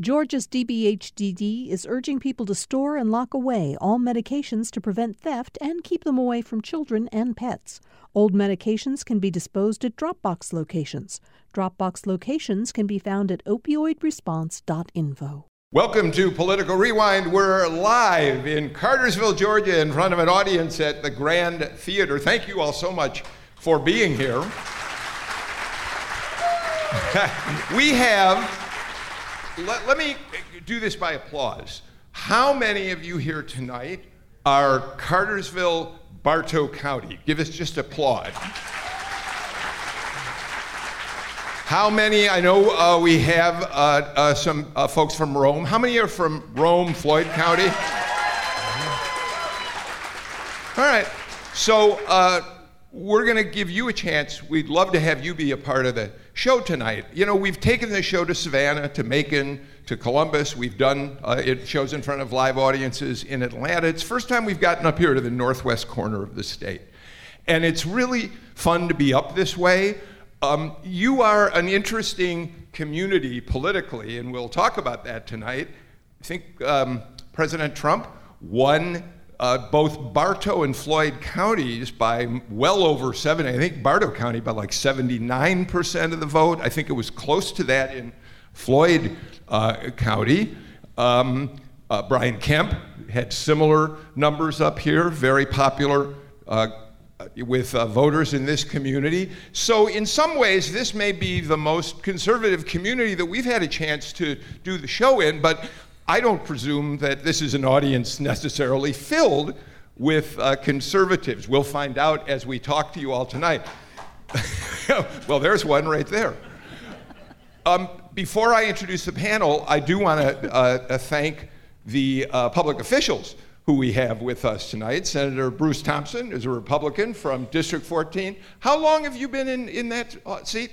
Georgia's DBHDD is urging people to store and lock away all medications to prevent theft and keep them away from children and pets. Old medications can be disposed at Dropbox locations. Dropbox locations can be found at opioidresponse.info. Welcome to Political Rewind. We're live in Cartersville, Georgia, in front of an audience at the Grand Theater. Thank you all so much for being here. We have, let me do this by applause. How many of you here tonight are Cartersville, Bartow County? Give us just applaud. How many? I know we have some folks from Rome. How many are from Rome, Floyd County? All right. So we're going to give you a chance. We'd love to have you be a part of the show tonight. You know, we've taken the show to Savannah, to Macon, to Columbus. We've done it shows in front of live audiences in Atlanta. It's the first time we've gotten up here to the northwest corner of the state. And it's really fun to be up this way. You are an interesting community politically, and we'll talk about that tonight. I think President Trump won both Bartow and Floyd counties by well over 70. I think Bartow County by like 79% of the vote. I think it was close to that in Floyd County. Brian Kemp had similar numbers up here, very popular with voters in this community. So in some ways, this may be the most conservative community that we've had a chance to do the show in, but I don't presume that this is an audience necessarily filled with conservatives. We'll find out as we talk to you all tonight. Well, there's one right there. Before I introduce the panel, I do want to thank the public officials who we have with us tonight. Senator Bruce Thompson is a Republican from District 14. How long have you been in that seat?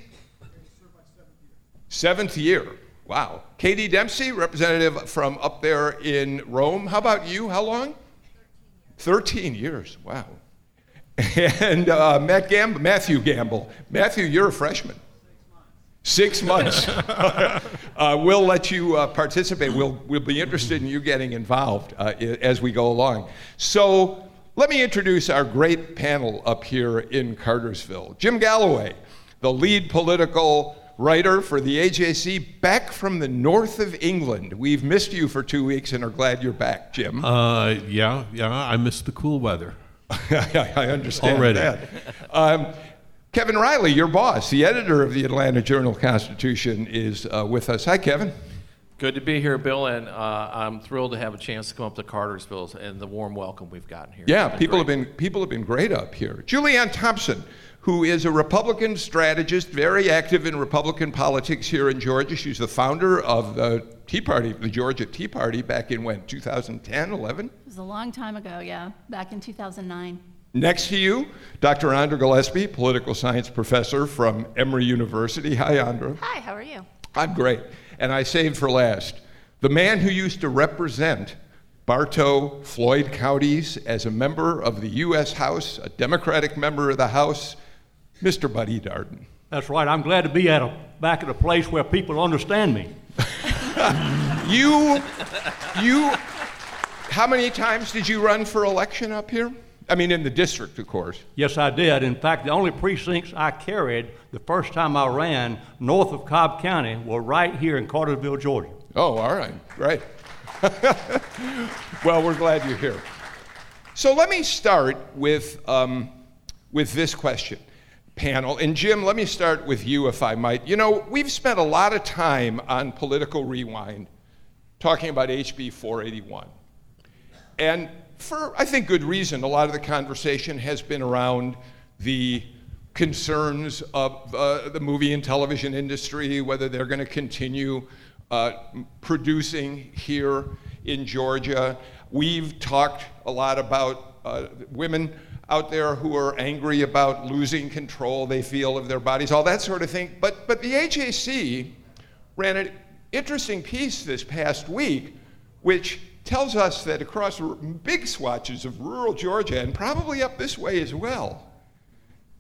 Seventh year. Wow. Katie Dempsey, representative from up there in Rome. How about you? How long? 13 years. Wow. And Matthew Gamble. Matthew, you're a freshman. 6 months. We'll let you participate. We'll be interested in you getting involved as we go along. So let me introduce our great panel up here in Cartersville. Jim Galloway, the lead political writer for the AJC, back from the north of England. We've missed you for 2 weeks and are glad you're back, Jim. Yeah, I missed the cool weather. I understand already. That. Kevin Riley, your boss, the editor of the Atlanta Journal-Constitution, is with us. Hi, Kevin. Good to be here, Bill, and I'm thrilled to have a chance to come up to Cartersville and the warm welcome we've gotten here. Yeah, people have been great up here. Julianne Thompson, who is a Republican strategist, very active in Republican politics here in Georgia. She's the founder of the Tea Party, the Georgia Tea Party, back in when, 2010, 11? It was a long time ago, yeah, back in 2009. Next to you, Dr. Andra Gillespie, political science professor from Emory University. Hi, Andra. Hi, how are you? I'm great. And I saved for last the man who used to represent Bartow, Floyd counties as a member of the U.S. House, a Democratic member of the House, Mr. Buddy Darden. That's right. I'm glad to be back at a place where people understand me. How many times did you run for election up here? I mean, in the district, of course. Yes, I did. In fact, the only precincts I carried the first time I ran north of Cobb County were right here in Cartersville, Georgia. Oh, all right. Great. Well, we're glad you're here. So let me start with this question, panel. And Jim, let me start with you, if I might. You know, we've spent a lot of time on Political Rewind talking about HB 481. And for, I think, good reason, a lot of the conversation has been around the concerns of the movie and television industry, whether they're going to continue producing here in Georgia. We've talked a lot about women out there who are angry about losing control, they feel, of their bodies, all that sort of thing. But the AJC ran an interesting piece this past week, which tells us that across big swatches of rural Georgia, and probably up this way as well,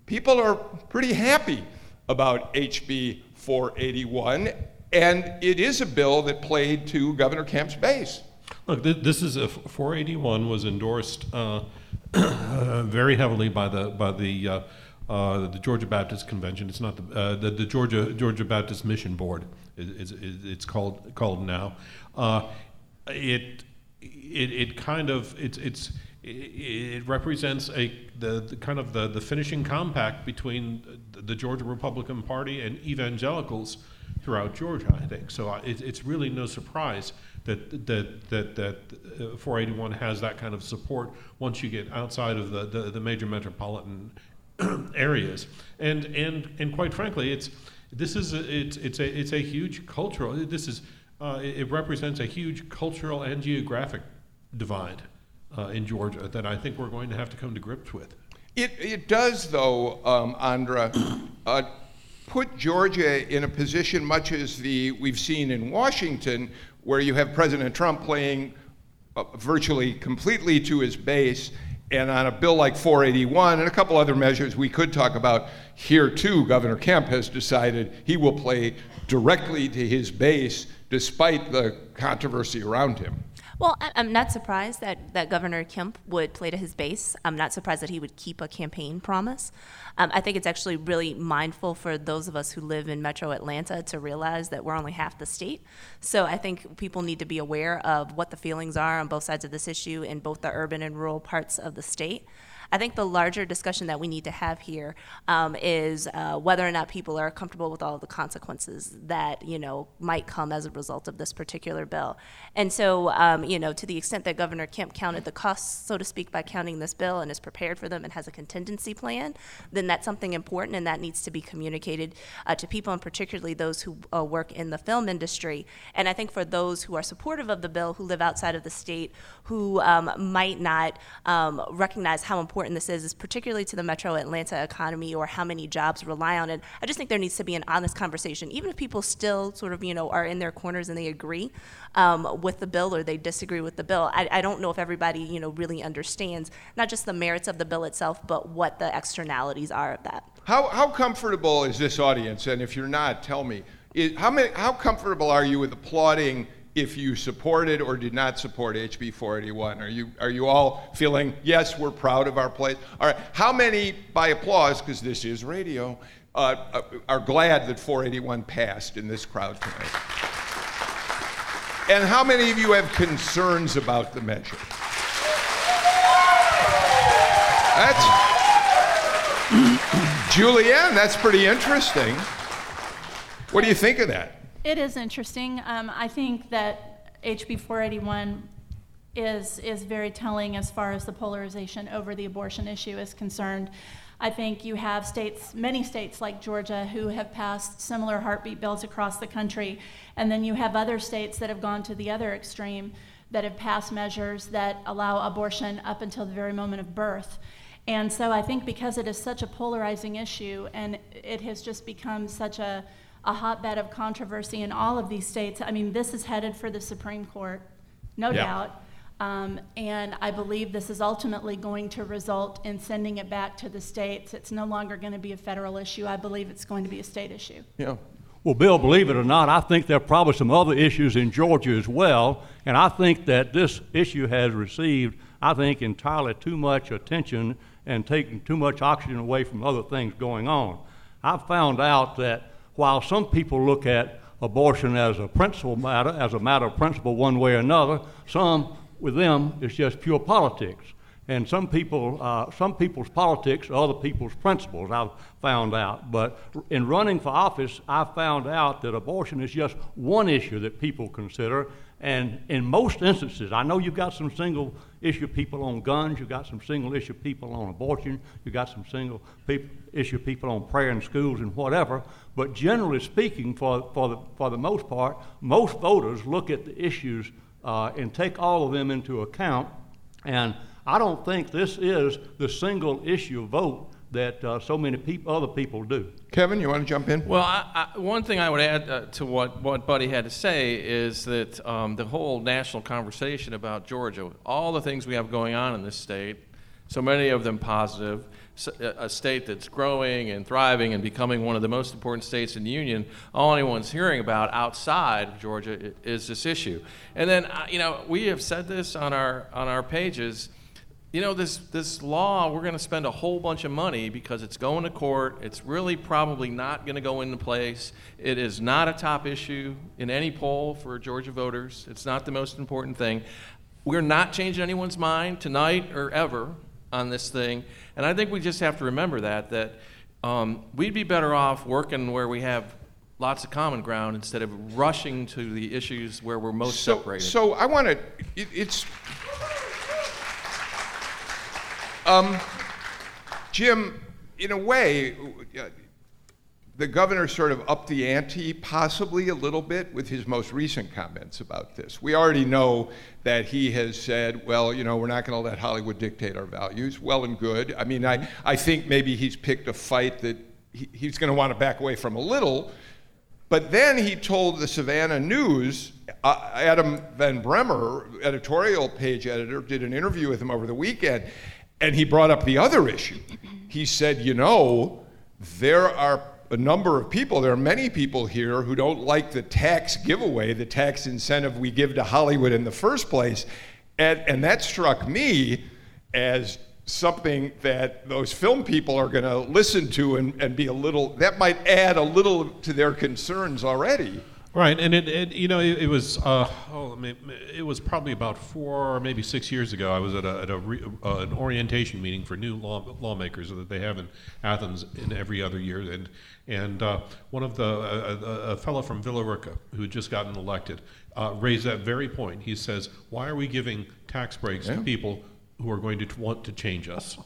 people are pretty happy about HB 481, And it is a bill that played to Governor Kemp's base. Look, this is a 481 was endorsed very heavily by the Georgia Baptist Convention. It's not the Georgia Baptist Mission Board. It's called now. It represents the finishing compact between the Georgia Republican Party and evangelicals throughout Georgia, I think. So it's really no surprise that 481 has that kind of support once you get outside of the major metropolitan areas. And quite frankly, it's a huge cultural. It represents a huge cultural and geographic divide in Georgia that I think we're going to have to come to grips with. It does, though, Andra, put Georgia in a position much as we've seen in Washington, where you have President Trump playing virtually completely to his base, and on a bill like 481 and a couple other measures we could talk about, here too, Governor Kemp has decided he will play directly to his base despite the controversy around him. Well, I'm not surprised that Governor Kemp would play to his base. I'm not surprised that he would keep a campaign promise. I think it's actually really mindful for those of us who live in metro Atlanta to realize that we're only half the state. So I think people need to be aware of what the feelings are on both sides of this issue in both the urban and rural parts of the state. I think the larger discussion that we need to have here is whether or not people are comfortable with all of the consequences that, you know, might come as a result of this particular bill. And so, to the extent that Governor Kemp counted the costs, so to speak, by counting this bill and is prepared for them and has a contingency plan, then that's something important, and that needs to be communicated to people, and particularly those who work in the film industry. And I think for those who are supportive of the bill, who live outside of the state, who might not recognize how important this is particularly to the metro Atlanta economy or how many jobs rely on it. I just think there needs to be an honest conversation, even if people still sort of, are in their corners and they agree with the bill or they disagree with the bill. I don't know if everybody, really understands not just the merits of the bill itself, but what the externalities are of that. How comfortable is this audience? And if you're not, tell me. How comfortable are you with applauding if you supported or did not support HB 481? Are you all feeling, yes, we're proud of our place? All right, how many, by applause, because this is radio, are glad that 481 passed in this crowd tonight? And how many of you have concerns about the measure? Julianne, that's pretty interesting. What do you think of that? It is interesting. I think that HB 481 is very telling as far as the polarization over the abortion issue is concerned. I think you have many states like Georgia who have passed similar heartbeat bills across the country, and then you have other states that have gone to the other extreme that have passed measures that allow abortion up until the very moment of birth. And so I think because it is such a polarizing issue and it has just become such a hotbed of controversy in all of these states. I mean, this is headed for the Supreme Court, no doubt. And I believe this is ultimately going to result in sending it back to the states. It's no longer going to be a federal issue. I believe it's going to be a state issue. Yeah. Well, Bill, believe it or not, I think there are probably some other issues in Georgia as well. And I think that this issue has received, I think, entirely too much attention and taken too much oxygen away from other things going on. I've found out that while some people look at abortion as a principle matter, as a matter of principle one way or another, some with them it's just pure politics. And some people, some people's politics are other people's principles, I've found out. But in running for office, I found out that abortion is just one issue that people consider. And in most instances, I know you've got some single issue people on guns, you've got some single issue people on abortion, you've got some single issue people on prayer in schools and whatever, but generally speaking, for the most part, most voters look at the issues and take all of them into account. And I don't think this is the single issue vote that so many other people do. Kevin, you want to jump in? Well, one thing I would add to what Buddy had to say is that the whole national conversation about Georgia, all the things we have going on in this state, so many of them positive, a state that's growing and thriving and becoming one of the most important states in the union, all anyone's hearing about outside of Georgia is this issue. And then, you know, we have said this on our pages. You know, this law, we're going to spend a whole bunch of money because it's going to court. It's really probably not going to go into place. It is not a top issue in any poll for Georgia voters. It's not the most important thing. We're not changing anyone's mind tonight or ever on this thing. And I think we just have to remember that we'd be better off working where we have lots of common ground instead of rushing to the issues where we're most separated. So I want to... Jim, in a way, the governor sort of upped the ante possibly a little bit with his most recent comments about this. We already know that he has said, well, you know, we're not going to let Hollywood dictate our values. Well and good. I mean, I think maybe he's picked a fight that he's going to want to back away from a little. But then he told the Savannah News, Adam Van Bremer, editorial page editor, did an interview with him over the weekend, and he brought up the other issue. He said, you know, there are a number of people, there are many people here who don't like the tax giveaway, the tax incentive we give to Hollywood in the first place. And that struck me as something that those film people are going to listen to and be a little, that might add a little to their concerns already. Right, and it was probably about 4 or maybe 6 years ago. I was at an orientation meeting for new lawmakers that they have in Athens in every other year, and one of the a fellow from Villa Rica who had just gotten elected raised that very point. He says, "Why are we giving tax breaks to people who are going to want to change us?"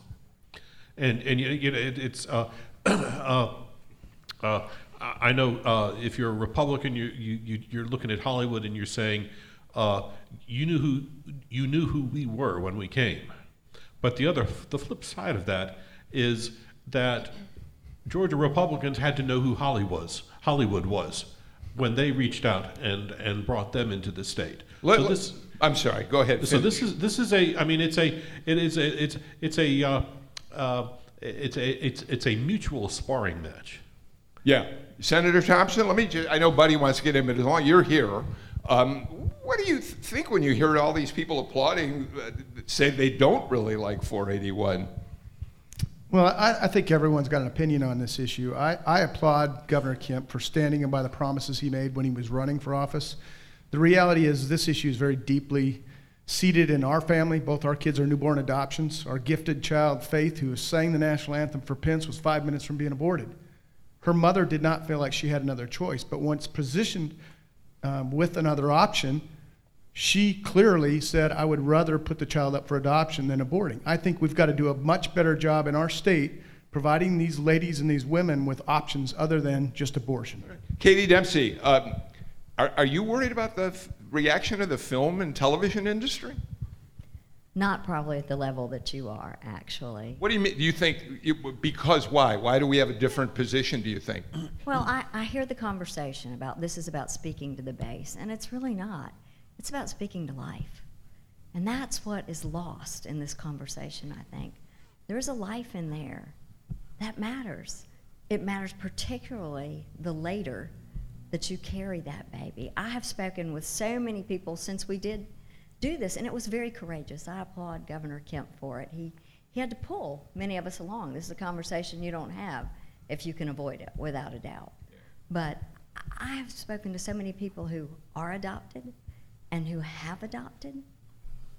And you know it's. I know if you're a Republican, you're looking at Hollywood and you're saying, you knew who we were when we came. But the flip side of that is that Georgia Republicans had to know who Hollywood was when they reached out and brought them into the state. I'm sorry. Go ahead. So this is a. I mean, it's a mutual sparring match. Yeah. Senator Thompson, let me just, I know Buddy wants to get in, but as long as you're here, what do you think when you hear all these people applauding say they don't really like 481? Well, I think everyone's got an opinion on this issue. I applaud Governor Kemp for standing by the promises he made when he was running for office. The reality is this issue is very deeply seated in our family. Both our kids are newborn adoptions. Our gifted child, Faith, who sang the national anthem for Pence, was 5 minutes from being aborted. Her mother did not feel like she had another choice, but once positioned with another option, she clearly said, I would rather put the child up for adoption than aborting. I think we've got to do a much better job in our state providing these ladies and these women with options other than just abortion. Katie Dempsey, are you worried about the reaction of the film and television industry? Not probably at the level that you are, actually. What do you mean? Do you think, because why? Why do we have a different position, do you think? Well, I hear the conversation about this is about speaking to the base, and it's really not. It's about speaking to life. And that's what is lost in this conversation, I think. There's a life in there that matters. It matters particularly the later that you carry that baby. I have spoken with so many people since we did do this, and it was very courageous. I applaud Governor Kemp for it. He had to pull many of us along. This is a conversation you don't have if you can avoid it, without a doubt. But I have spoken to so many people who are adopted and who have adopted,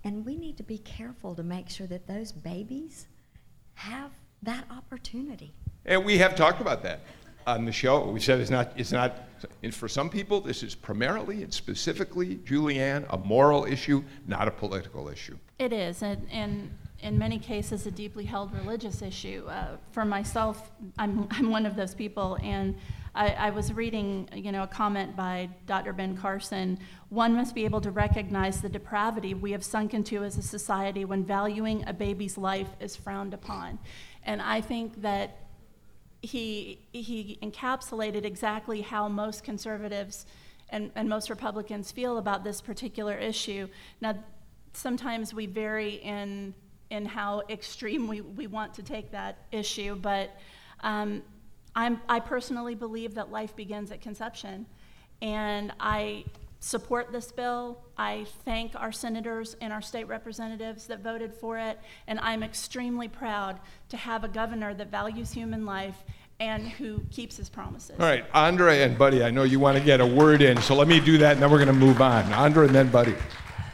and we need to be careful to make sure that those babies have that opportunity. And we have talked about that on the show. We said it's not. And for some people, this is primarily and specifically, Julianne, a moral issue, not a political issue. It is, and in many cases, a deeply held religious issue. For myself, I'm one of those people, and I was reading, you know, a comment by Dr. Ben Carson. One must be able to recognize the depravity we have sunk into as a society when valuing a baby's life is frowned upon, and I think that. He encapsulated exactly how most conservatives and most Republicans feel about this particular issue. Now, sometimes we vary in in how extreme we want to take that issue, but I personally believe that life begins at conception, and I support this bill. I thank our senators and our state representatives that voted for it, and I'm extremely proud to have a governor that values human life and who keeps his promises. All right, Andra and Buddy, I know you want to get a word in, so let me do that, and then we're going to move on. Andra and then Buddy.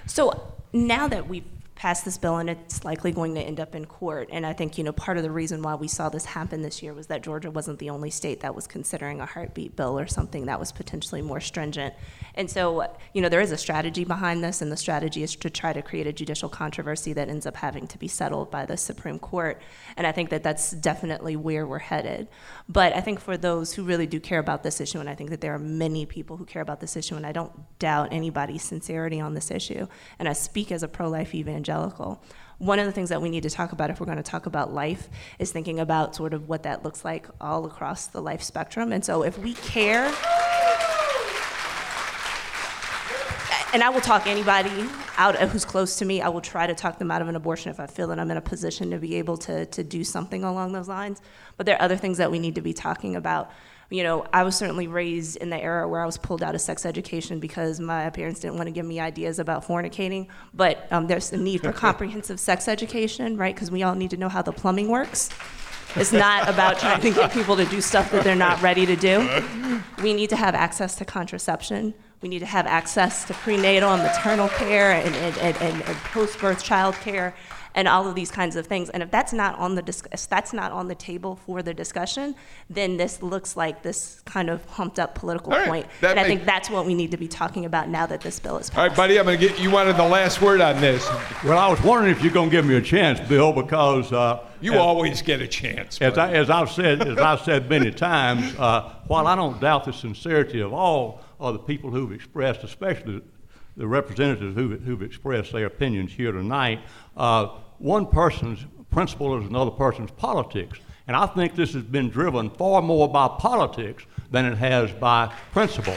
So now that we've passed this bill, and it's likely going to end up in court, and I think, you know, part of the reason why we saw this happen this year was that Georgia wasn't the only state that was considering a heartbeat bill or something that was potentially more stringent. And so, you know, there is a strategy behind this, and the strategy is to try to create a judicial controversy that ends up having to be settled by the Supreme Court. And I think that that's definitely where we're headed. But I think for those who really do care about this issue, and I think that there are many people who care about this issue, and I don't doubt anybody's sincerity on this issue, and I speak as a pro-life evangelical. One of the things that we need to talk about if we're going to talk about life is thinking about sort of what that looks like all across the life spectrum. And so if we care, and I will talk anybody out who's close to me, I will try to talk them out of an abortion if I feel that I'm in a position to be able to do something along those lines. But there are other things that we need to be talking about. You know, I was certainly raised in the era where I was pulled out of sex education because my parents didn't want to give me ideas about fornicating, but there's a need for comprehensive sex education, right? Because we all need to know how the plumbing works. It's not about trying to get people to do stuff that they're not ready to do. We need to have access to contraception. We need to have access to prenatal and maternal care and post-birth child care, and all of these kinds of things. And if that's not on the table for the discussion, then this looks like this kind of pumped up political point. And I think that's what we need to be talking about now that this bill is passed. All right, Buddy, I'm going to get you wanted the last word on this. Well, I was wondering if you're going to give me a chance, Bill, because you always get a chance. As I've said many times, while I don't doubt the sincerity of all of the people who've expressed, especially the representatives who've expressed their opinions here tonight, one person's principle is another person's politics. And I think this has been driven far more by politics than it has by principle.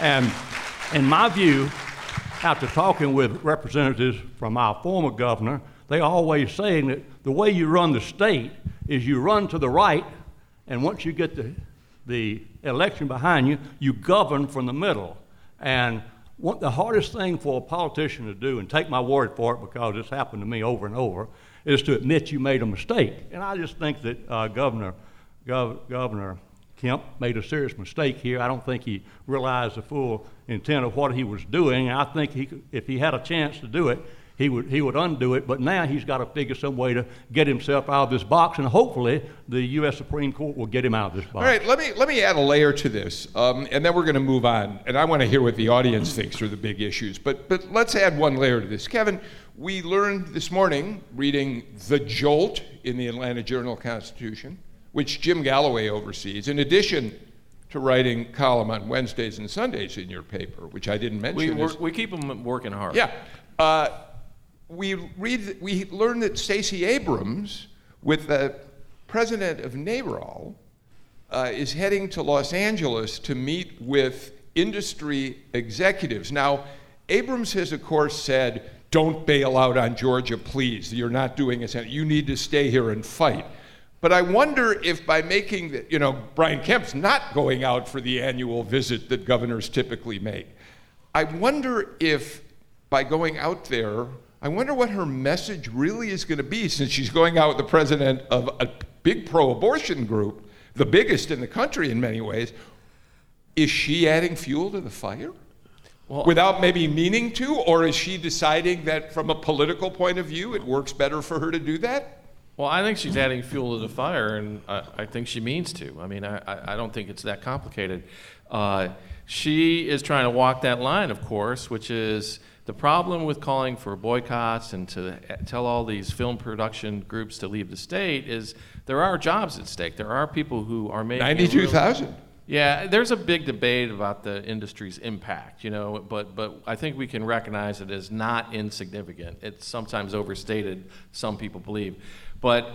And in my view, after talking with representatives from our former governor, they always saying that the way you run the state is you run to the right, and once you get the election behind you, you govern from the middle. And the hardest thing for a politician to do, and take my word for it because it's happened to me over and over, is to admit you made a mistake. And I just think that Governor Kemp made a serious mistake here. I don't think he realized the full intent of what he was doing. And I think if he had a chance to do it, he would undo it. But now he's got to figure some way to get himself out of this box, and hopefully the U.S. Supreme Court will get him out of this box. All right, let me add a layer to this, and then we're going to move on. And I want to hear what the audience thinks are the big issues. But let's add one layer to this. Kevin, we learned this morning, reading The Jolt in the Atlanta Journal-Constitution, which Jim Galloway oversees, in addition to writing column on Wednesdays and Sundays in your paper, which I didn't mention. We keep them working hard. Yeah. We learned that Stacey Abrams, with the president of NARAL, is heading to Los Angeles to meet with industry executives. Now, Abrams has, of course, said, don't bail out on Georgia, please. You're not doing us any. You need to stay here and fight. But I wonder if by making Brian Kemp's not going out for the annual visit that governors typically make. I wonder if by going out there, I wonder what her message really is going to be, since she's going out with the president of a big pro-abortion group, the biggest in the country in many ways. Is she adding fuel to the fire? Well, without maybe meaning to, or is she deciding that from a political point of view, it works better for her to do that? Well, I think she's adding fuel to the fire, and I think she means to. I mean, I don't think it's that complicated. She is trying to walk that line, of course, which is, the problem with calling for boycotts and to tell all these film production groups to leave the state is there are jobs at stake. There are people who are making 92,000. Yeah, there's a big debate about the industry's impact, but I think we can recognize it as not insignificant. It's sometimes overstated, some people believe. But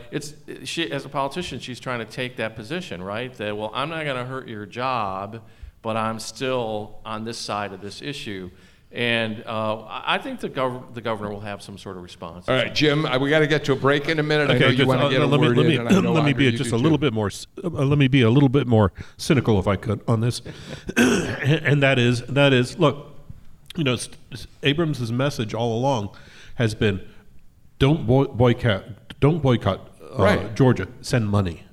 she, as a politician, she's trying to take that position, right? That, well, I'm not going to hurt your job, but I'm still on this side of this issue. And I think the governor will have some sort of response. All right, Jim, we got to get to a break in a minute. Okay, I know you want to get a word in. Let me be just a little bit more. Let me be a little bit more cynical, if I could, on this. And that is. Look, you know, Abrams' message all along has been, don't boycott right. Georgia. Send money.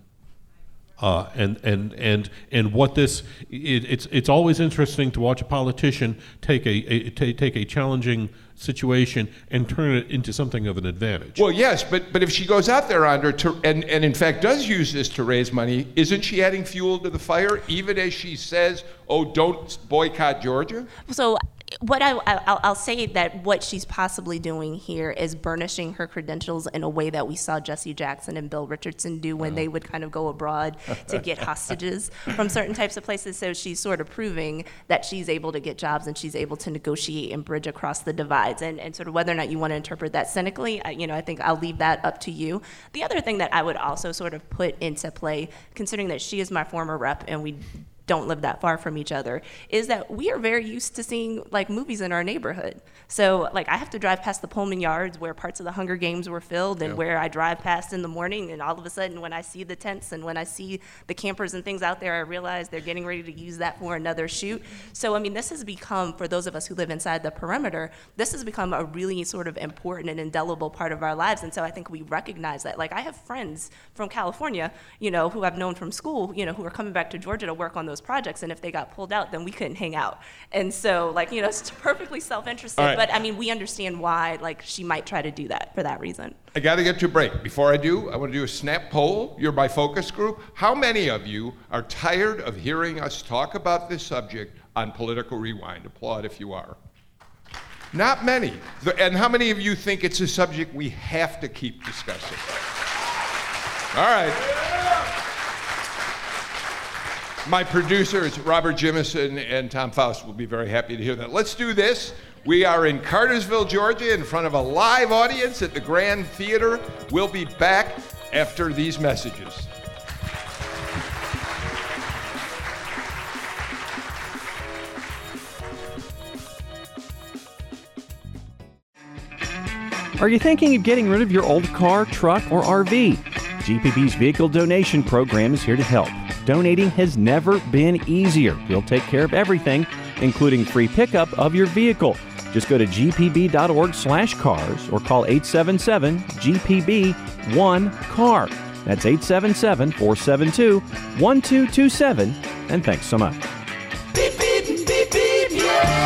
And what this it's always interesting to watch a politician take a challenging situation and turn it into something of an advantage. Well, yes, but if she goes out there, Andra, and in fact does use this to raise money, isn't she adding fuel to the fire? Even as she says, "Oh, don't boycott Georgia." So. What I'll say that what she's possibly doing here is burnishing her credentials in a way that we saw Jesse Jackson and Bill Richardson do when they would kind of go abroad to get hostages from certain types of places. So she's sort of proving that she's able to get jobs and she's able to negotiate and bridge across the divides. And sort of whether or not you want to interpret that cynically, I think I'll leave that up to you. The other thing that I would also sort of put into play, considering that she is my former rep and we don't live that far from each other, is that we are very used to seeing like movies in our neighborhood. So like I have to drive past the Pullman Yards where parts of the Hunger Games were filmed and where I drive past in the morning, and all of a sudden when I see the tents and when I see the campers and things out there, I realize they're getting ready to use that for another shoot. So I mean, this has become, for those of us who live inside the perimeter, this has become a really sort of important and indelible part of our lives. And so I think we recognize that. Like I have friends from California, who I've known from school, who are coming back to Georgia to work on those projects, and if they got pulled out, then we couldn't hang out. And so, it's perfectly self-interested, right. But I mean, we understand why, she might try to do that for that reason. I got to get to a break. Before I do, I want to do a snap poll. You're my focus group. How many of you are tired of hearing us talk about this subject on Political Rewind? Applaud if you are. Not many. And how many of you think it's a subject we have to keep discussing? All right. My producers, Robert Jimison and Tom Faust, will be very happy to hear that. Let's do this. We are in Cartersville, Georgia, in front of a live audience at the Grand Theater. We'll be back after these messages. Are you thinking of getting rid of your old car, truck, or RV? GPB's vehicle donation program is here to help. Donating has never been easier. We'll take care of everything, including free pickup of your vehicle. Just go to gpb.org/cars or call 877-GPB-1-CAR. That's 877-472-1227, and thanks so much. Beep, beep, beep, beep, yeah!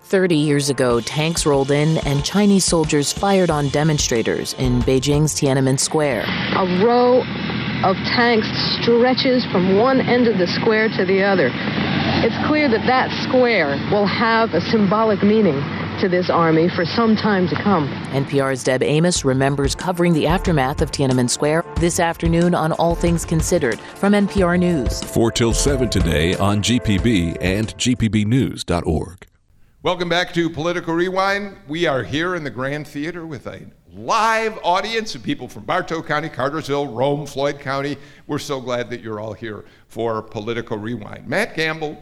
30 years ago, tanks rolled in and Chinese soldiers fired on demonstrators in Beijing's Tiananmen Square. A row of tanks stretches from one end of the square to the other. It's clear that that square will have a symbolic meaning to this army for some time to come. NPR's Deb Amos remembers covering the aftermath of Tiananmen Square this afternoon on All Things Considered from NPR News. 4 till 7 today on GPB and gpbnews.org. Welcome back to Political Rewind. We are here in the Grand Theater with a live audience of people from Bartow County, Cartersville, Rome, Floyd County. We're so glad that you're all here for Political Rewind. Matt Gamble,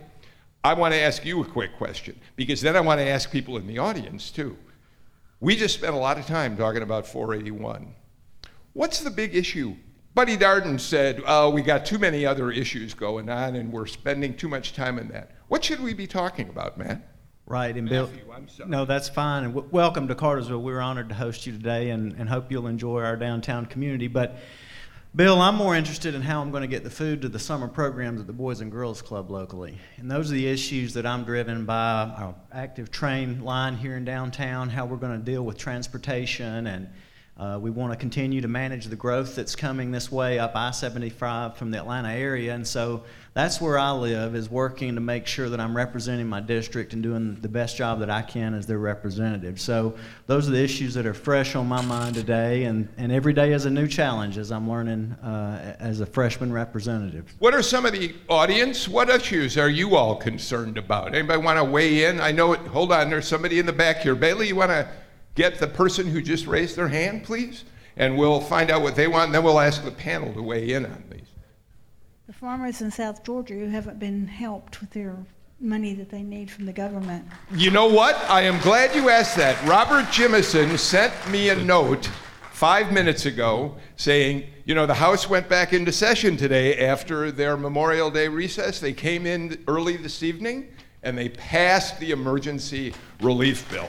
I want to ask you a quick question, because then I want to ask people in the audience too. We just spent a lot of time talking about 481. What's the big issue? Buddy Darden said, we got too many other issues going on and we're spending too much time on that. What should we be talking about, Matt? Right, and Bill, no, that's fine. And welcome to Cartersville. We're honored to host you today and hope you'll enjoy our downtown community. But, Bill, I'm more interested in how I'm going to get the food to the summer programs at the Boys and Girls Club locally. And those are the issues that I'm driven by, our active train line here in downtown, how we're going to deal with transportation, and we want to continue to manage the growth that's coming this way up I-75 from the Atlanta area. And so that's where I live, is working to make sure that I'm representing my district and doing the best job that I can as their representative. So those are the issues that are fresh on my mind today, and every day is a new challenge as I'm learning as a freshman representative. What are some of the audience? What issues are you all concerned about? Anybody want to weigh in? I know it. Hold on, there's somebody in the back here. Bailey, you want to get the person who just raised their hand, please? And we'll find out what they want, and then we'll ask the panel to weigh in on these. The farmers in South Georgia who haven't been helped with their money that they need from the government. You know what? I am glad you asked that. Robert Jimison sent me a note 5 minutes ago saying, you know, the House went back into session today after their Memorial Day recess. They came in early this evening and they passed the emergency relief bill.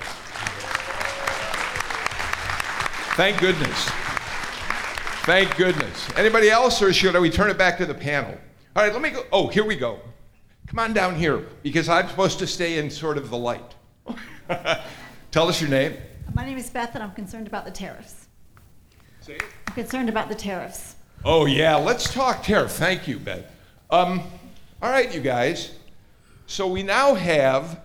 Thank goodness. Thank goodness. Anybody else, or should we turn it back to the panel? All right, let me go. Oh, here we go. Come on down here, because I'm supposed to stay in sort of the light. Tell us your name. My name is Beth, and I'm concerned about the tariffs. Say it. I'm concerned about the tariffs. Oh, yeah. Let's talk tariff. Thank you, Beth. All right, you guys. So we now have,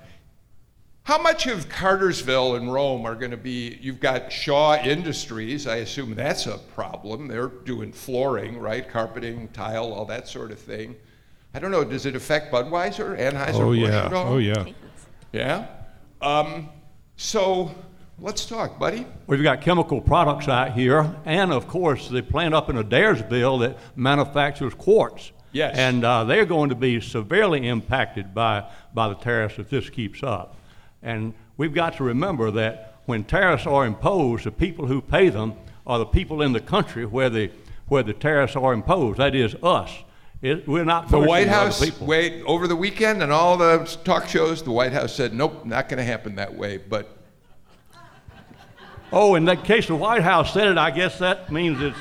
how much of Cartersville and Rome are going to be, you've got Shaw Industries. I assume that's a problem. They're doing flooring, right? Carpeting, tile, all that sort of thing. I don't know, does it affect Budweiser, Anheuser-Busch? Oh, yeah. Yeah? So let's talk, buddy. We've got chemical products out here, and of course, the plant up in Adairsville that manufactures quartz. Yes. And they're going to be severely impacted by the tariffs if this keeps up. And we've got to remember that when tariffs are imposed, the people who pay them are the people in the country where the tariffs are imposed, that is us. We're not the White House. Wait, over the weekend and all the talk shows, the White House said, "Nope, not going to happen that way." But in that case, the White House said it. I guess that means it's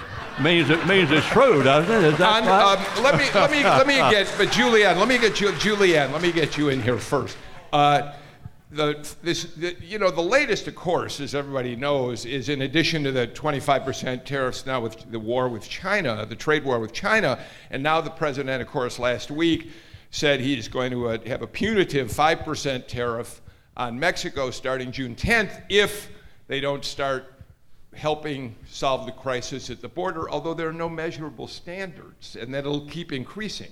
true, doesn't it? Is that right? But Julianne, let me get you in here first. The latest, of course, as everybody knows, is in addition to the 25% tariffs now with the war with China, the trade war with China, and now the president, of course, last week said he's going to have a punitive 5% tariff on Mexico starting June 10th if they don't start helping solve the crisis at the border, although there are no measurable standards, and that'll keep increasing.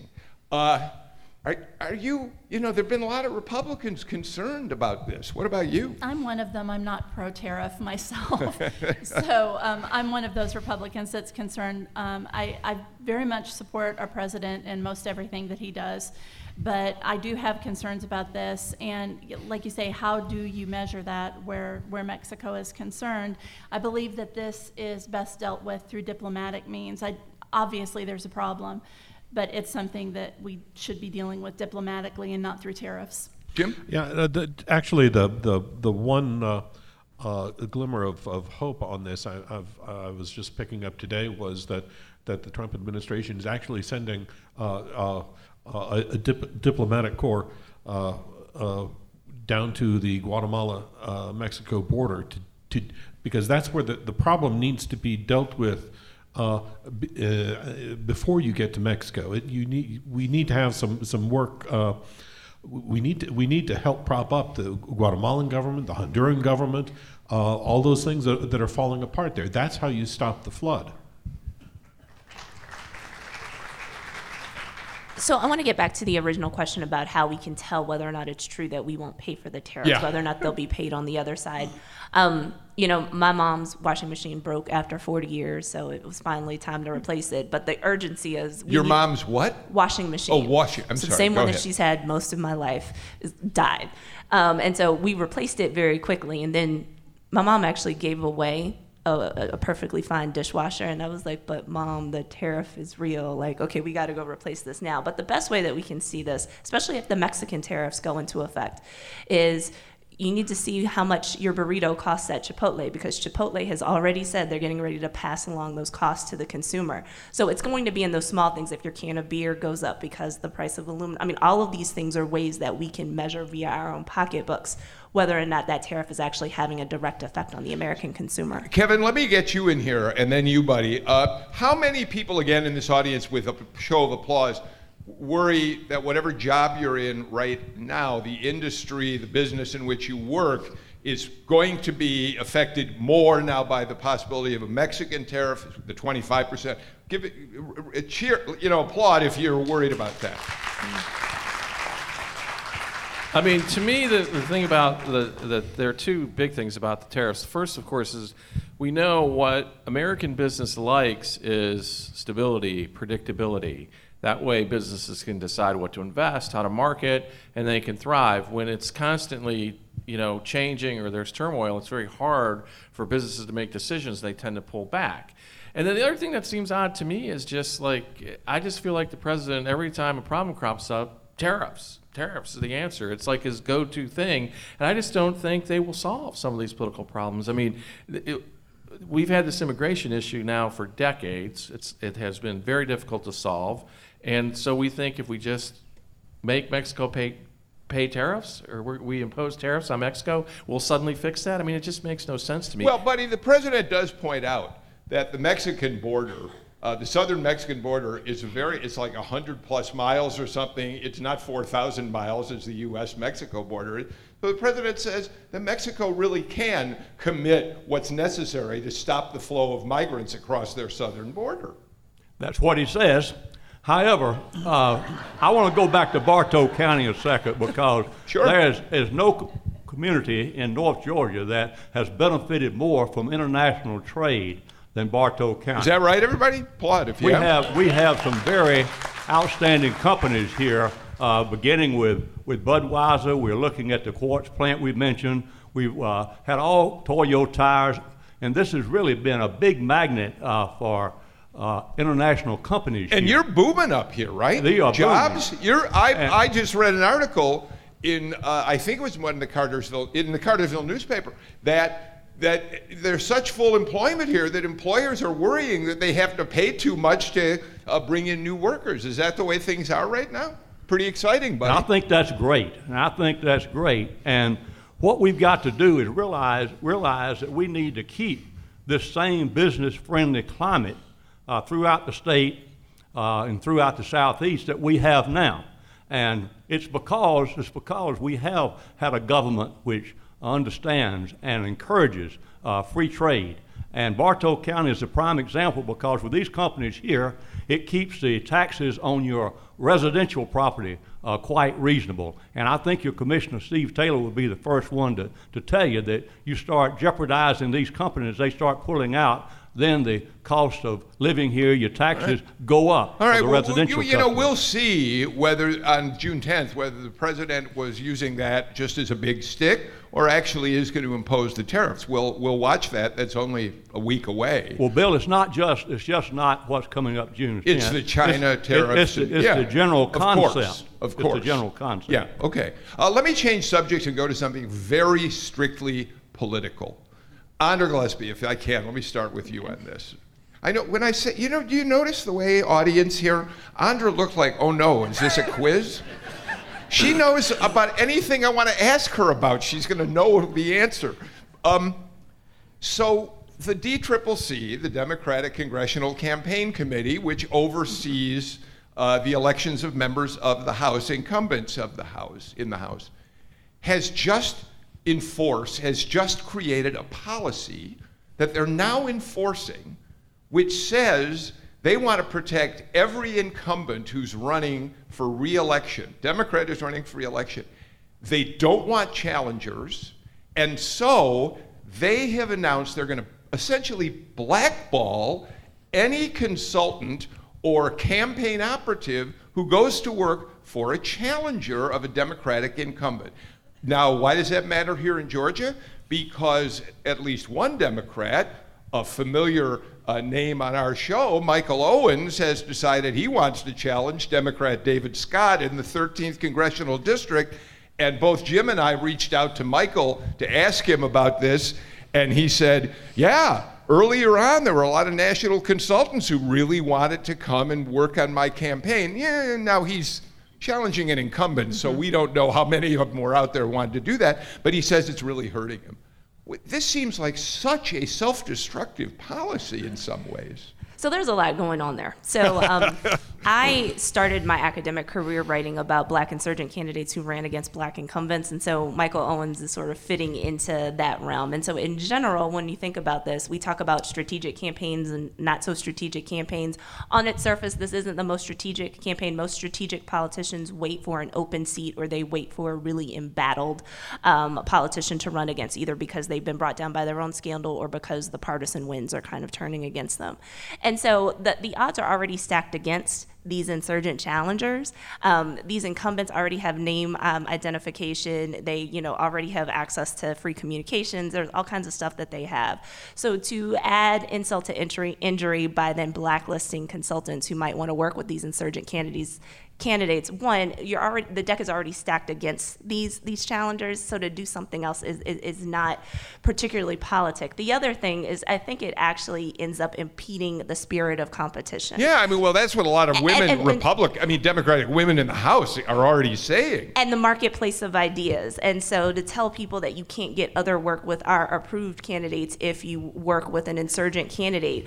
Are you, there have been a lot of Republicans concerned about this. What about you? I'm one of them. I'm not pro-tariff myself. So I'm one of those Republicans that's concerned. I very much support our president in most everything that he does. But I do have concerns about this. And like you say, how do you measure that where Mexico is concerned? I believe that this is best dealt with through diplomatic means. Obviously, there's a problem. But it's something that we should be dealing with diplomatically and not through tariffs. Jim? Yeah, the one glimmer of hope on this I was just picking up today was that the Trump administration is actually sending a diplomatic corps down to the Guatemala-Mexico border to because that's where the problem needs to be dealt with. Before you get to Mexico, we need to have some work. We need to help prop up the Guatemalan government, the Honduran government, all those things that are falling apart there. That's how you stop the flood. So I want to get back to the original question about how we can tell whether or not it's true that we won't pay for the tariffs, whether or not they'll be paid on the other side. My mom's washing machine broke after 40 years, so it was finally time to replace it. But the urgency is... Your mom's what? Washing machine. Oh, washing. I'm sorry. The same one that she's had most of my life died. And so we replaced it very quickly. And then my mom actually gave away a perfectly fine dishwasher, and I was like, but Mom, the tariff is real, like, okay, we got to go replace this now. But the best way that we can see this, especially if the Mexican tariffs go into effect, is you need to see how much your burrito costs at Chipotle, because Chipotle has already said they're getting ready to pass along those costs to the consumer. So it's going to be in those small things. If your can of beer goes up because the price of aluminum, all of these things are ways that we can measure via our own pocketbooks whether or not that tariff is actually having a direct effect on the American consumer. Kevin, let me get you in here, and then you, buddy. How many people, again, in this audience with a show of applause, worry that whatever job you're in right now, the industry, the business in which you work, is going to be affected more now by the possibility of a Mexican tariff, the 25%. Give it a cheer, applaud if you're worried about that. To me, the thing about there are two big things about the tariffs. First, of course, is we know what American business likes is stability, predictability. That way businesses can decide what to invest, how to market, and they can thrive. When it's constantly, you know, changing or there's turmoil, it's very hard for businesses to make decisions. They tend to pull back. And then the other thing that seems odd to me is just like, I just feel like the president, every time a problem crops up, tariffs. Tariffs is the answer. It's like his go-to thing. And I just don't think they will solve some of these political problems. I mean, we've had this immigration issue now for decades. It has been very difficult to solve. And so we think if we just make Mexico pay tariffs, or we impose tariffs on Mexico, we'll suddenly fix that. I mean, it just makes no sense to me. Well, Buddy, the president does point out that the Mexican border, the southern Mexican border is it's like 100 plus miles or something. It's not 4,000 miles as the U.S.-Mexico border. So the president says that Mexico really can commit what's necessary to stop the flow of migrants across their southern border. That's what he says. However, I want to go back to Bartow County a second, because sure, there is no community in North Georgia that has benefited more from international trade than Bartow County. Is that right, everybody? Applaud if you we have some very outstanding companies here, beginning with Budweiser. We're looking at the quartz plant we mentioned. We've had all Toyo tires, and this has really been a big magnet for international companies. And here, you're booming up here, right? They are jobs. Booming. I just read an article in I think it was in the Cartersville newspaper that there's such full employment here that employers are worrying that they have to pay too much to bring in new workers. Is that the way things are right now? Pretty exciting, buddy. And I think that's great. And what we've got to do is realize that we need to keep this same business-friendly climate throughout the state and throughout the Southeast that we have now. And it's because we have had a government which understands and encourages free trade. And Bartow County is a prime example, because with these companies here, it keeps the taxes on your residential property quite reasonable. And I think your Commissioner Steve Taylor will be the first one to tell you that you start jeopardizing these companies, they start pulling out, then the cost of living here, your taxes go up. All right, for the residential we'll see whether on June 10th, whether the president was using that just as a big stick or actually is going to impose the tariffs. We'll watch that. That's only a week away. Well, Bill, it's just not what's coming up June 10th. It's the China tariffs. It's the general concept. Of course. It's the general concept. Yeah, okay. Let me change subjects and go to something very strictly political. Andra Gillespie, if I can, let me start with you on this. I know when I say, do you notice the way audience here? Andra looked like, oh no, is this a quiz? She knows about anything I want to ask her about. She's going to know the answer. So the DCCC, the Democratic Congressional Campaign Committee, which oversees the elections of members of the House, incumbents of the House, in the House, has just created a policy that they're now enforcing, which says they want to protect every incumbent who's running for re-election, Democrat is running for re-election. They don't want challengers, and so they have announced they're going to essentially blackball any consultant or campaign operative who goes to work for a challenger of a Democratic incumbent. Now, why does that matter here in Georgia? Because at least one Democrat, a familiar name on our show, Michael Owens, has decided he wants to challenge Democrat David Scott in the 13th Congressional District. And both Jim and I reached out to Michael to ask him about this. And he said, yeah, earlier on, there were a lot of national consultants who really wanted to come and work on my campaign. Yeah, now he's challenging an incumbent, so we don't know how many of them were out there wanting to do that, but he says it's really hurting him. This seems like such a self-destructive policy in some ways. So there's a lot going on there. So I started my academic career writing about black insurgent candidates who ran against black incumbents, and so Michael Owens is sort of fitting into that realm. And so in general, when you think about this, we talk about strategic campaigns and not so strategic campaigns. On its surface, this isn't the most strategic campaign. Most strategic politicians wait for an open seat, or they wait for a really embattled politician to run against, either because they've been brought down by their own scandal or because the partisan winds are kind of turning against them. And so the odds are already stacked against these insurgent challengers. These incumbents already have name identification. They, already have access to free communications. There's all kinds of stuff that they have. So to add insult to injury by then blacklisting consultants who might want to work with these insurgent candidates, one, the deck is already stacked against these challengers, so to do something else is not particularly politic. The other thing is, I think it actually ends up impeding the spirit of competition. Yeah, that's what a lot of women, Democratic women in the House are already saying. And the marketplace of ideas. And so to tell people that you can't get other work with our approved candidates if you work with an insurgent candidate,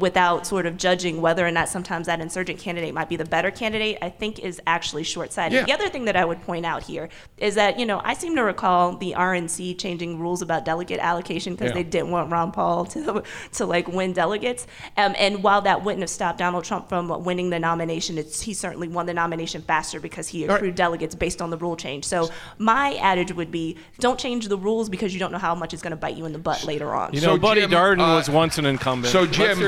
without sort of judging whether or not sometimes that insurgent candidate might be the better candidate, I think is actually short-sighted. Yeah. The other thing that I would point out here is that, I seem to recall the RNC changing rules about delegate allocation because they didn't want Ron Paul to win delegates. And while that wouldn't have stopped Donald Trump from winning the nomination, he certainly won the nomination faster because he accrued delegates based on the rule change. So my adage would be, don't change the rules because you don't know how much it's going to bite you in the butt later on. Buddy Darden was once an incumbent. So Jim,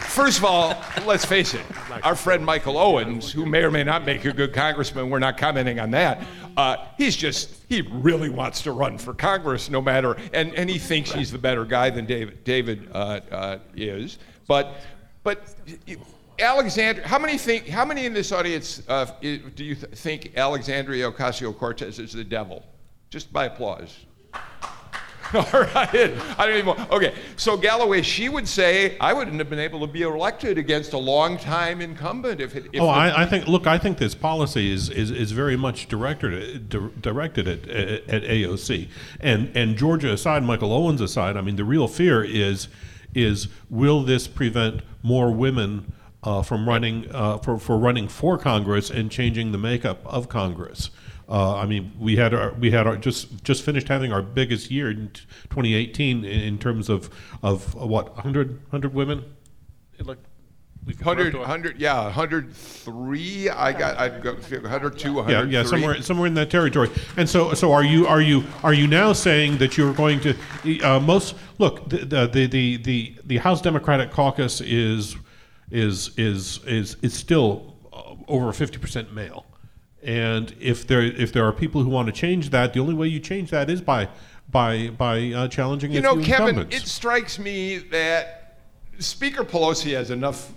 first of all, let's face it, our friend Michael Owens, who may or may not make a good congressman, we're not commenting on that, he really wants to run for Congress no matter, and he thinks he's the better guy than David is. But Alexandria, how many in this audience do you think Alexandria Ocasio-Cortez is the devil? Just by applause. All right. Okay. So Galloway, she would say, I wouldn't have been able to be elected against a long-time incumbent if it. I think this policy is very much directed at AOC and Georgia aside, Michael Owens aside. The real fear is will this prevent more women from running for running for Congress and changing the makeup of Congress? We had our just finished having our biggest year in 2018 in terms of what 100 women, 103. I'd go 102, 103. Yeah, somewhere in that territory. And so are you now saying that you're going to the House Democratic Caucus is still over 50% male. And if there are people who want to change that, the only way you change that is by challenging. Kevin, it strikes me that Speaker Pelosi has enough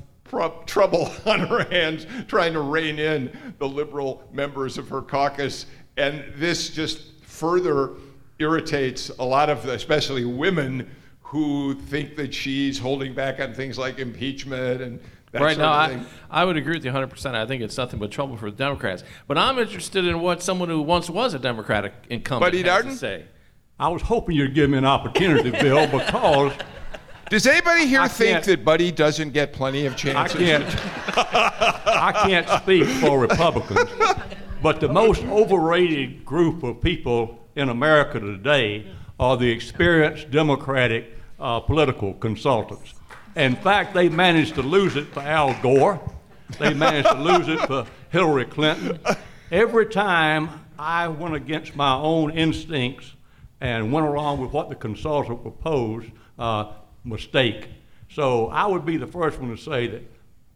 trouble on her hands trying to rein in the liberal members of her caucus, and this just further irritates a lot of, especially women, who think that she's holding back on things like impeachment and. That right now, I would agree with you 100%. I think it's nothing but trouble for the Democrats. But I'm interested in what someone who once was a Democratic incumbent has to say. I was hoping you'd give me an opportunity, Bill, because... Does anybody here think that Buddy doesn't get plenty of chances? I can't speak for Republicans, but the most overrated group of people in America today are the experienced Democratic political consultants. In fact, they managed to lose it for Al Gore. They managed to lose it for Hillary Clinton. Every time I went against my own instincts and went along with what the consultant proposed, mistake. So I would be the first one to say that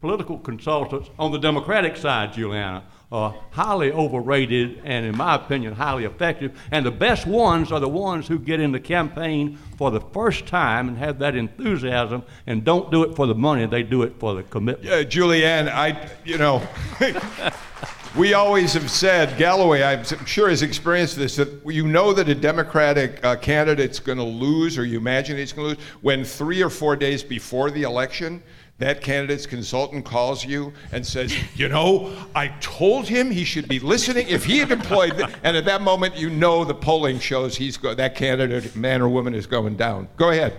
political consultants on the Democratic side, Juliana, are highly overrated and, in my opinion, highly effective. And the best ones are the ones who get in the campaign for the first time and have that enthusiasm and don't do it for the money. They do it for the commitment. Julianne, we always have said, Galloway, I'm sure has experienced this, that that a Democratic candidate's going to lose, or you imagine it's going to lose, when 3 or 4 days before the election, that candidate's consultant calls you and says, I told him he should be listening if he had employed this. And at that moment, the polling shows that candidate, man or woman, is going down. Go ahead.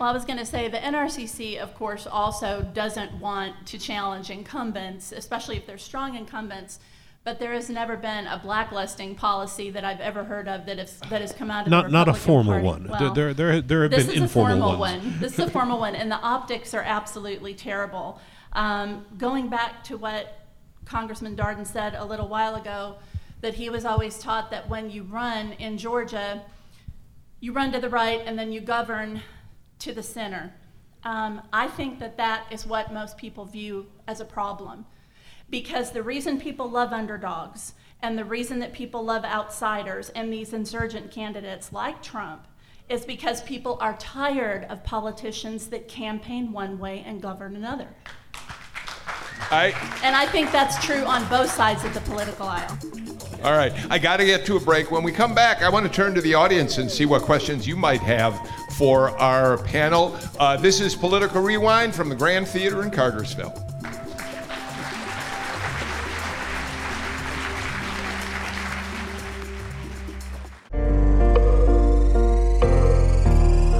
Well, I was going to say the NRCC, of course, also doesn't want to challenge incumbents, especially if they're strong incumbents. But there has never been a blacklisting policy that I've ever heard of that has come out of the Republican Party. Not a formal one. Well, there have been informal ones. This is a formal one, and the optics are absolutely terrible. Going back to what Congressman Darden said a little while ago, that he was always taught that when you run in Georgia, you run to the right and then you govern to the center. I think that that is what most people view as a problem. Because the reason people love underdogs and the reason that people love outsiders and these insurgent candidates like Trump is because people are tired of politicians that campaign one way and govern another. And I think that's true on both sides of the political aisle. All right, I got to get to a break. When we come back, I want to turn to the audience and see what questions you might have for our panel. This is Political Rewind from the Grand Theater in Cartersville.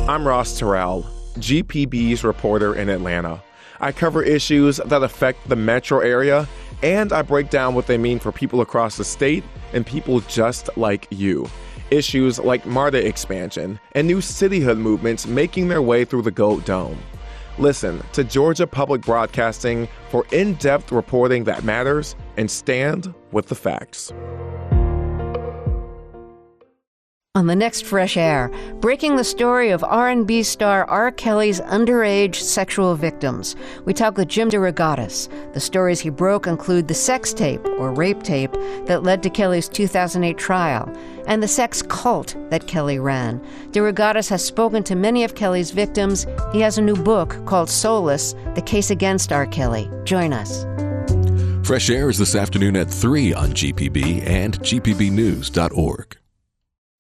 I'm Ross Terrell, GPB's reporter in Atlanta. I cover issues that affect the metro area, and I break down what they mean for people across the state and people just like you. Issues like MARTA expansion and new cityhood movements making their way through the Gold Dome. Listen to Georgia Public Broadcasting for in-depth reporting that matters and stand with the facts. On the next Fresh Air, breaking the story of R&B star R. Kelly's underage sexual victims. We talk with Jim DeRogatis. The stories he broke include the sex tape, or rape tape, that led to Kelly's 2008 trial, and the sex cult that Kelly ran. DeRogatis has spoken to many of Kelly's victims. He has a new book called Soulless, The Case Against R. Kelly. Join us. Fresh Air is this afternoon at 3 on GPB and gpbnews.org.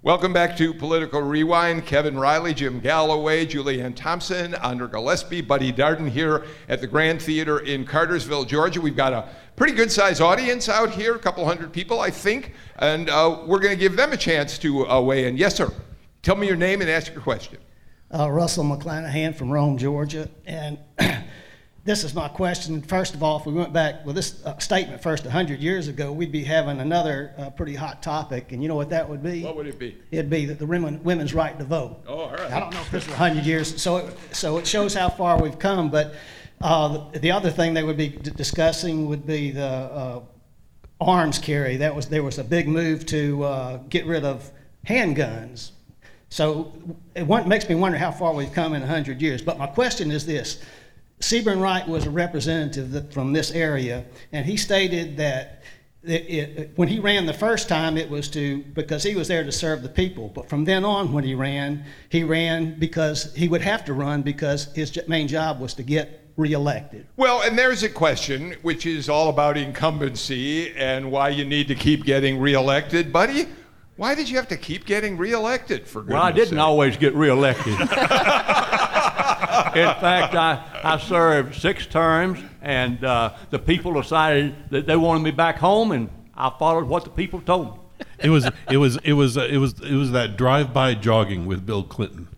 Welcome back to Political Rewind. Kevin Riley, Jim Galloway, Julianne Thompson, Andra Gillespie, Buddy Darden here at the Grand Theater in Cartersville, Georgia. We've got a pretty good-sized audience out here, a couple hundred people, I think, and we're going to give them a chance to weigh in. Yes, sir. Tell me your name and ask your question. Russell McClanahan from Rome, Georgia, and this is my question. First of all, if we went back, well, this statement first 100 years ago, we'd be having another pretty hot topic, and you know what that would be? What would it be? It'd be that the women's right to vote. Oh, all right. I don't know if this was 100 years, so it shows how far we've come, but the other thing they would be discussing would be the arms carry. There was a big move to get rid of handguns. So it makes me wonder how far we've come in 100 years, but my question is this. Seaborn Wright was a representative from this area, and he stated that when he ran the first time, it was because he was there to serve the people. But from then on, when he ran because he would have to run because his main job was to get reelected. Well, and there's a question, which is all about incumbency and why you need to keep getting reelected, buddy. Why did you have to keep getting reelected, for goodness sake? Well, I didn't always get reelected. In fact, I served 6 terms, and the people decided that they wanted me back home, and I followed what the people told me. It was that drive-by jogging with Bill Clinton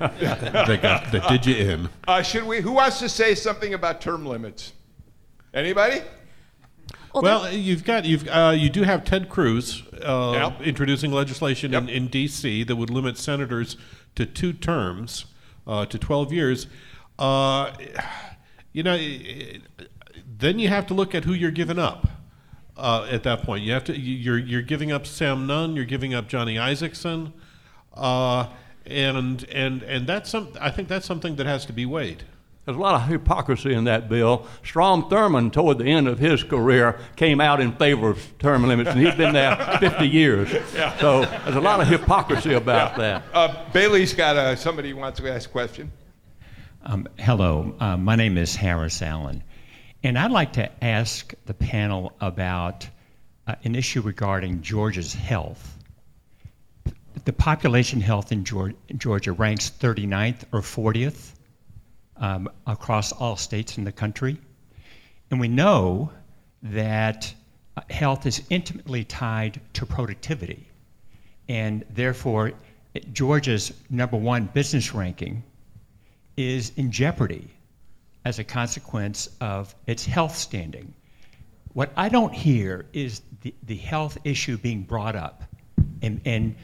that did you in. Who wants to say something about term limits? Anybody? Well, you do have Ted Cruz introducing legislation in D.C. that would limit senators to 2 terms. To 12 years, then you have to look at who you're giving up. At that point, you're giving up Sam Nunn, you're giving up Johnny Isaacson, and that's I think that's something that has to be weighed. There's a lot of hypocrisy in that bill. Strom Thurmond, toward the end of his career, came out in favor of term limits, and he's been there 50 years. Yeah. So there's a lot of hypocrisy about that. Bailey's got somebody who wants to ask a question. Hello, my name is Harris Allen, and I'd like to ask the panel about an issue regarding Georgia's health. The population health in Georgia ranks 39th or 40th. Across all states in the country. And we know that health is intimately tied to productivity. And therefore, Georgia's #1 business ranking is in jeopardy as a consequence of its health standing. What I don't hear is the health issue being brought up and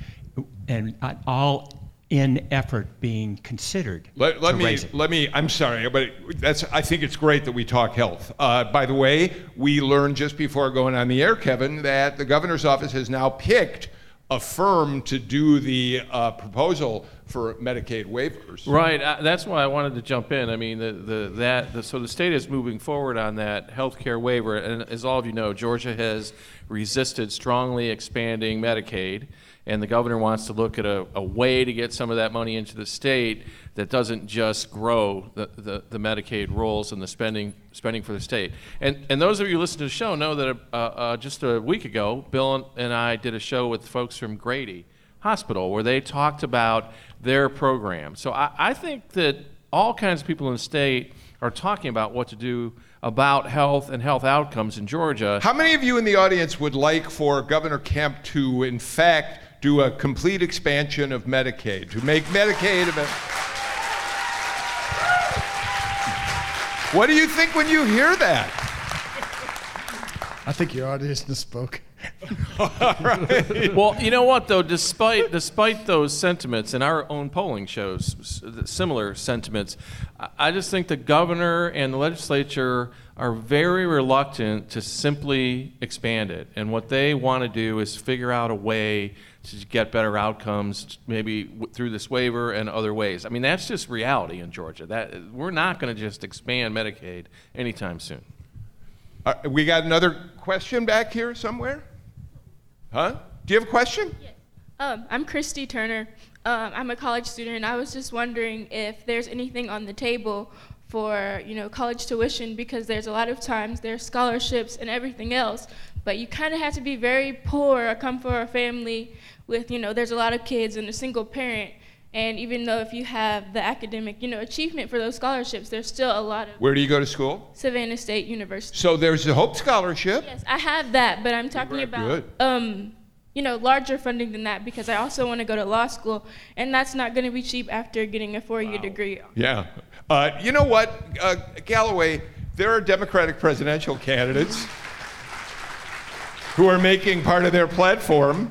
all in effort being considered. Let me. I'm sorry, but that's. I think it's great that we talk health. By the way, we learned just before going on the air, Kevin, that the governor's office has now picked a firm to do the proposal for Medicaid waivers. Right. That's why I wanted to jump in. I mean, so the state is moving forward on that health care waiver. And as all of you know, Georgia has resisted strongly expanding Medicaid. And the governor wants to look at a way to get some of that money into the state that doesn't just grow the Medicaid rolls and the spending for the state. And those of you who listen to the show know that just a week ago, Bill and I did a show with folks from Grady Hospital where they talked about their program. So I think that all kinds of people in the state are talking about what to do about health and health outcomes in Georgia. How many of you in the audience would like for Governor Kemp to, in fact, do a complete expansion of Medicaid, to make Medicaid a What do you think when you hear that? I think your audience misspoke. All right. Well, you know what, though? Despite those sentiments, and our own polling shows similar sentiments, I just think the governor and the legislature are very reluctant to simply expand it. And what they want to do is figure out a way to get better outcomes, maybe through this waiver and other ways. I mean, that's just reality in Georgia. That we're not going to just expand Medicaid anytime soon. We got another question back here somewhere? Huh? Do you have a question? Yes. I'm Christy Turner. I'm a college student, and I was just wondering if there's anything on the table for, you know, college tuition, because there's a lot of times there's scholarships and everything else, but you kind of have to be very poor or come from a family with, you know, there's a lot of kids and a single parent, and even though if you have the academic, you know, achievement for those scholarships, there's still a lot of... Where do you go to school? Savannah State University. So there's the Hope Scholarship? Yes, I have that, but I'm talking about, you know, larger funding than that, because I also want to go to law school, and that's not going to be cheap after getting a four-year degree. Yeah. You know what, Galloway, there are Democratic presidential candidates who are making part of their platform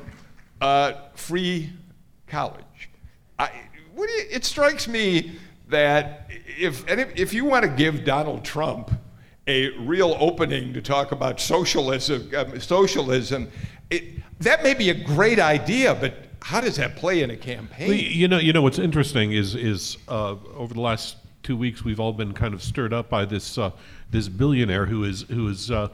free college. It strikes me that if you want to give Donald Trump a real opening to talk about socialism, that may be a great idea, but how does that play in a campaign? Well, you know what's interesting is over the last 2 weeks we've all been kind of stirred up by this billionaire who has declared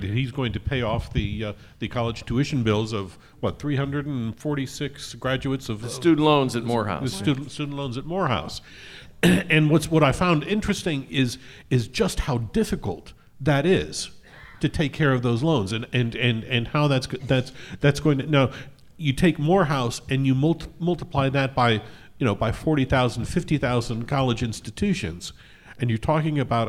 that he's going to pay off the college tuition bills of 346 graduates of the student loans at Morehouse. Student loans at Morehouse, and what I found interesting is just how difficult that is to take care of those loans, and how that's going to. Now you take Morehouse and you multiply that by 40,000, 50,000 college institutions, and you're talking about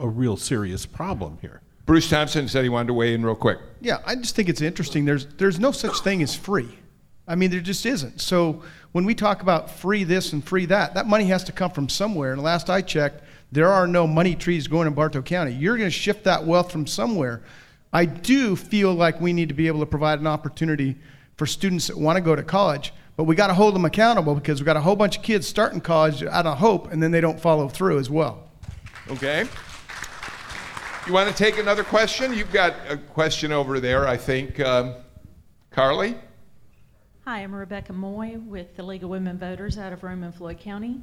a real serious problem here. Bruce Thompson said he wanted to weigh in real quick. Yeah, I just think it's interesting. There's no such thing as free. I mean, there just isn't. So when we talk about free this and free that, that money has to come from somewhere. And last I checked, there are no money trees going in Bartow County. You're going to shift that wealth from somewhere. I do feel like we need to be able to provide an opportunity for students that want to go to college, but we got to hold them accountable, because we've got a whole bunch of kids starting college out of hope, and then they don't follow through as well. Okay. You want to take another question? You've got a question over there, I think. Carly? Hi, I'm Rebecca Moy with the League of Women Voters out of Rome and Floyd County.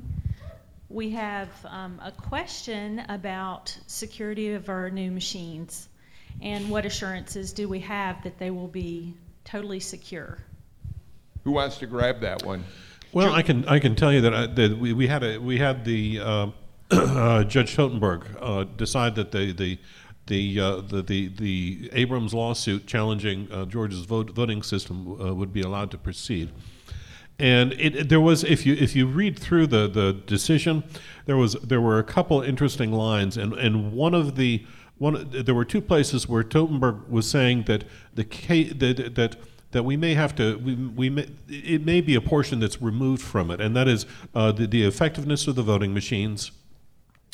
We have a question about security of our new machines, and what assurances do we have that they will be totally secure? Who wants to grab that one? Well, Jim. I can tell you that we had the Judge Totenberg decide that the Abrams lawsuit challenging Georgia's voting system would be allowed to proceed. And if you read through the decision, there were a couple interesting lines, and there were two places where Totenberg was saying that it may be a portion that's removed from it, and that is the effectiveness of the voting machines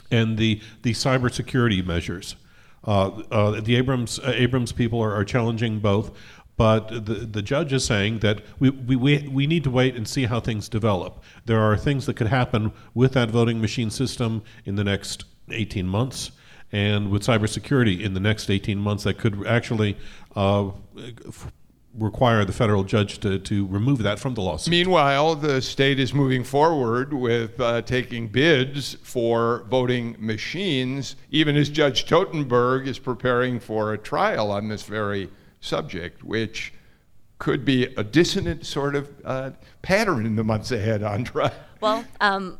and the cybersecurity measures. The Abrams people are challenging both, but the judge is saying that we need to wait and see how things develop. There are things that could happen with that voting machine system in the next 18 months. And with cybersecurity in the next 18 months, that could actually require the federal judge to remove that from the lawsuit. Meanwhile, the state is moving forward with taking bids for voting machines, even as Judge Totenberg is preparing for a trial on this very subject, which could be a dissonant sort of pattern in the months ahead, Andra. Well,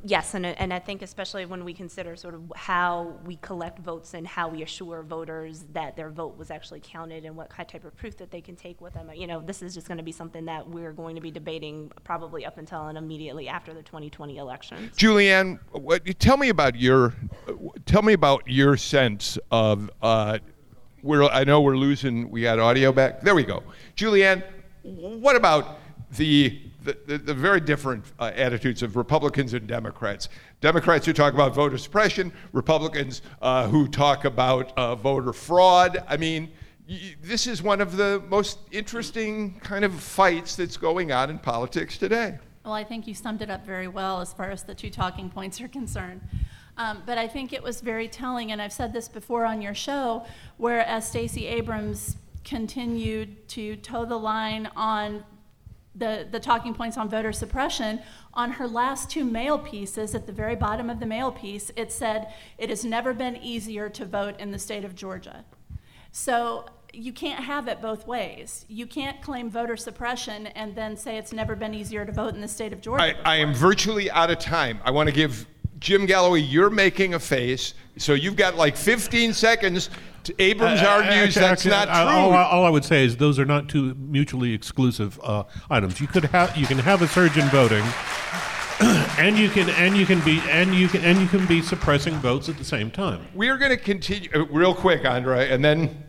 yes, and I think especially when we consider sort of how we collect votes and how we assure voters that their vote was actually counted and what type of proof that they can take with them. You know, this is just going to be something that we're going to be debating probably up until and immediately after the 2020 election. Julianne, tell me about your sense of I know we're losing. We got audio back. There we go. Julianne, what about the very different attitudes of Republicans and Democrats? Democrats who talk about voter suppression, Republicans who talk about voter fraud. I mean, this is one of the most interesting kind of fights that's going on in politics today. Well, I think you summed it up very well as far as the two talking points are concerned. But I think it was very telling, and I've said this before on your show, whereas Stacey Abrams continued to toe the line on the talking points on voter suppression, on her last two mail pieces, at the very bottom of the mail piece, it said, "It has never been easier to vote in the state of Georgia." So you can't have it both ways. You can't claim voter suppression and then say it's never been easier to vote in the state of Georgia. I am virtually out of time. I want to give Jim Galloway, you're making a face, so you've got like 15 seconds. Abrams argues that's not true. All I would say is those are not two mutually exclusive items. You can have a surge in voting, and you can be suppressing votes at the same time. We are going to continue real quick, Andra, and then.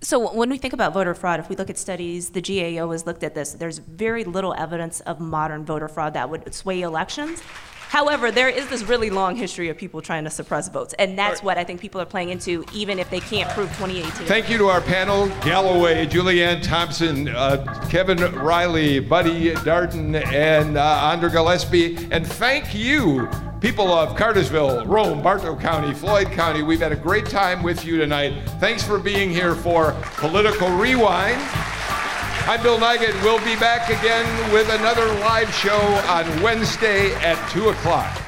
So when we think about voter fraud, if we look at studies, the GAO has looked at this. There's very little evidence of modern voter fraud that would sway elections. However, there is this really long history of people trying to suppress votes, and that's what I think people are playing into, even if they can't prove 2018. Thank you to our panel, Galloway, Julianne Thompson, Kevin Riley, Buddy Darden, and Andra Gillespie. And thank you, people of Cartersville, Rome, Bartow County, Floyd County. We've had a great time with you tonight. Thanks for being here for Political Rewind. I'm Bill Nigat. We'll be back again with another live show on Wednesday at 2:00.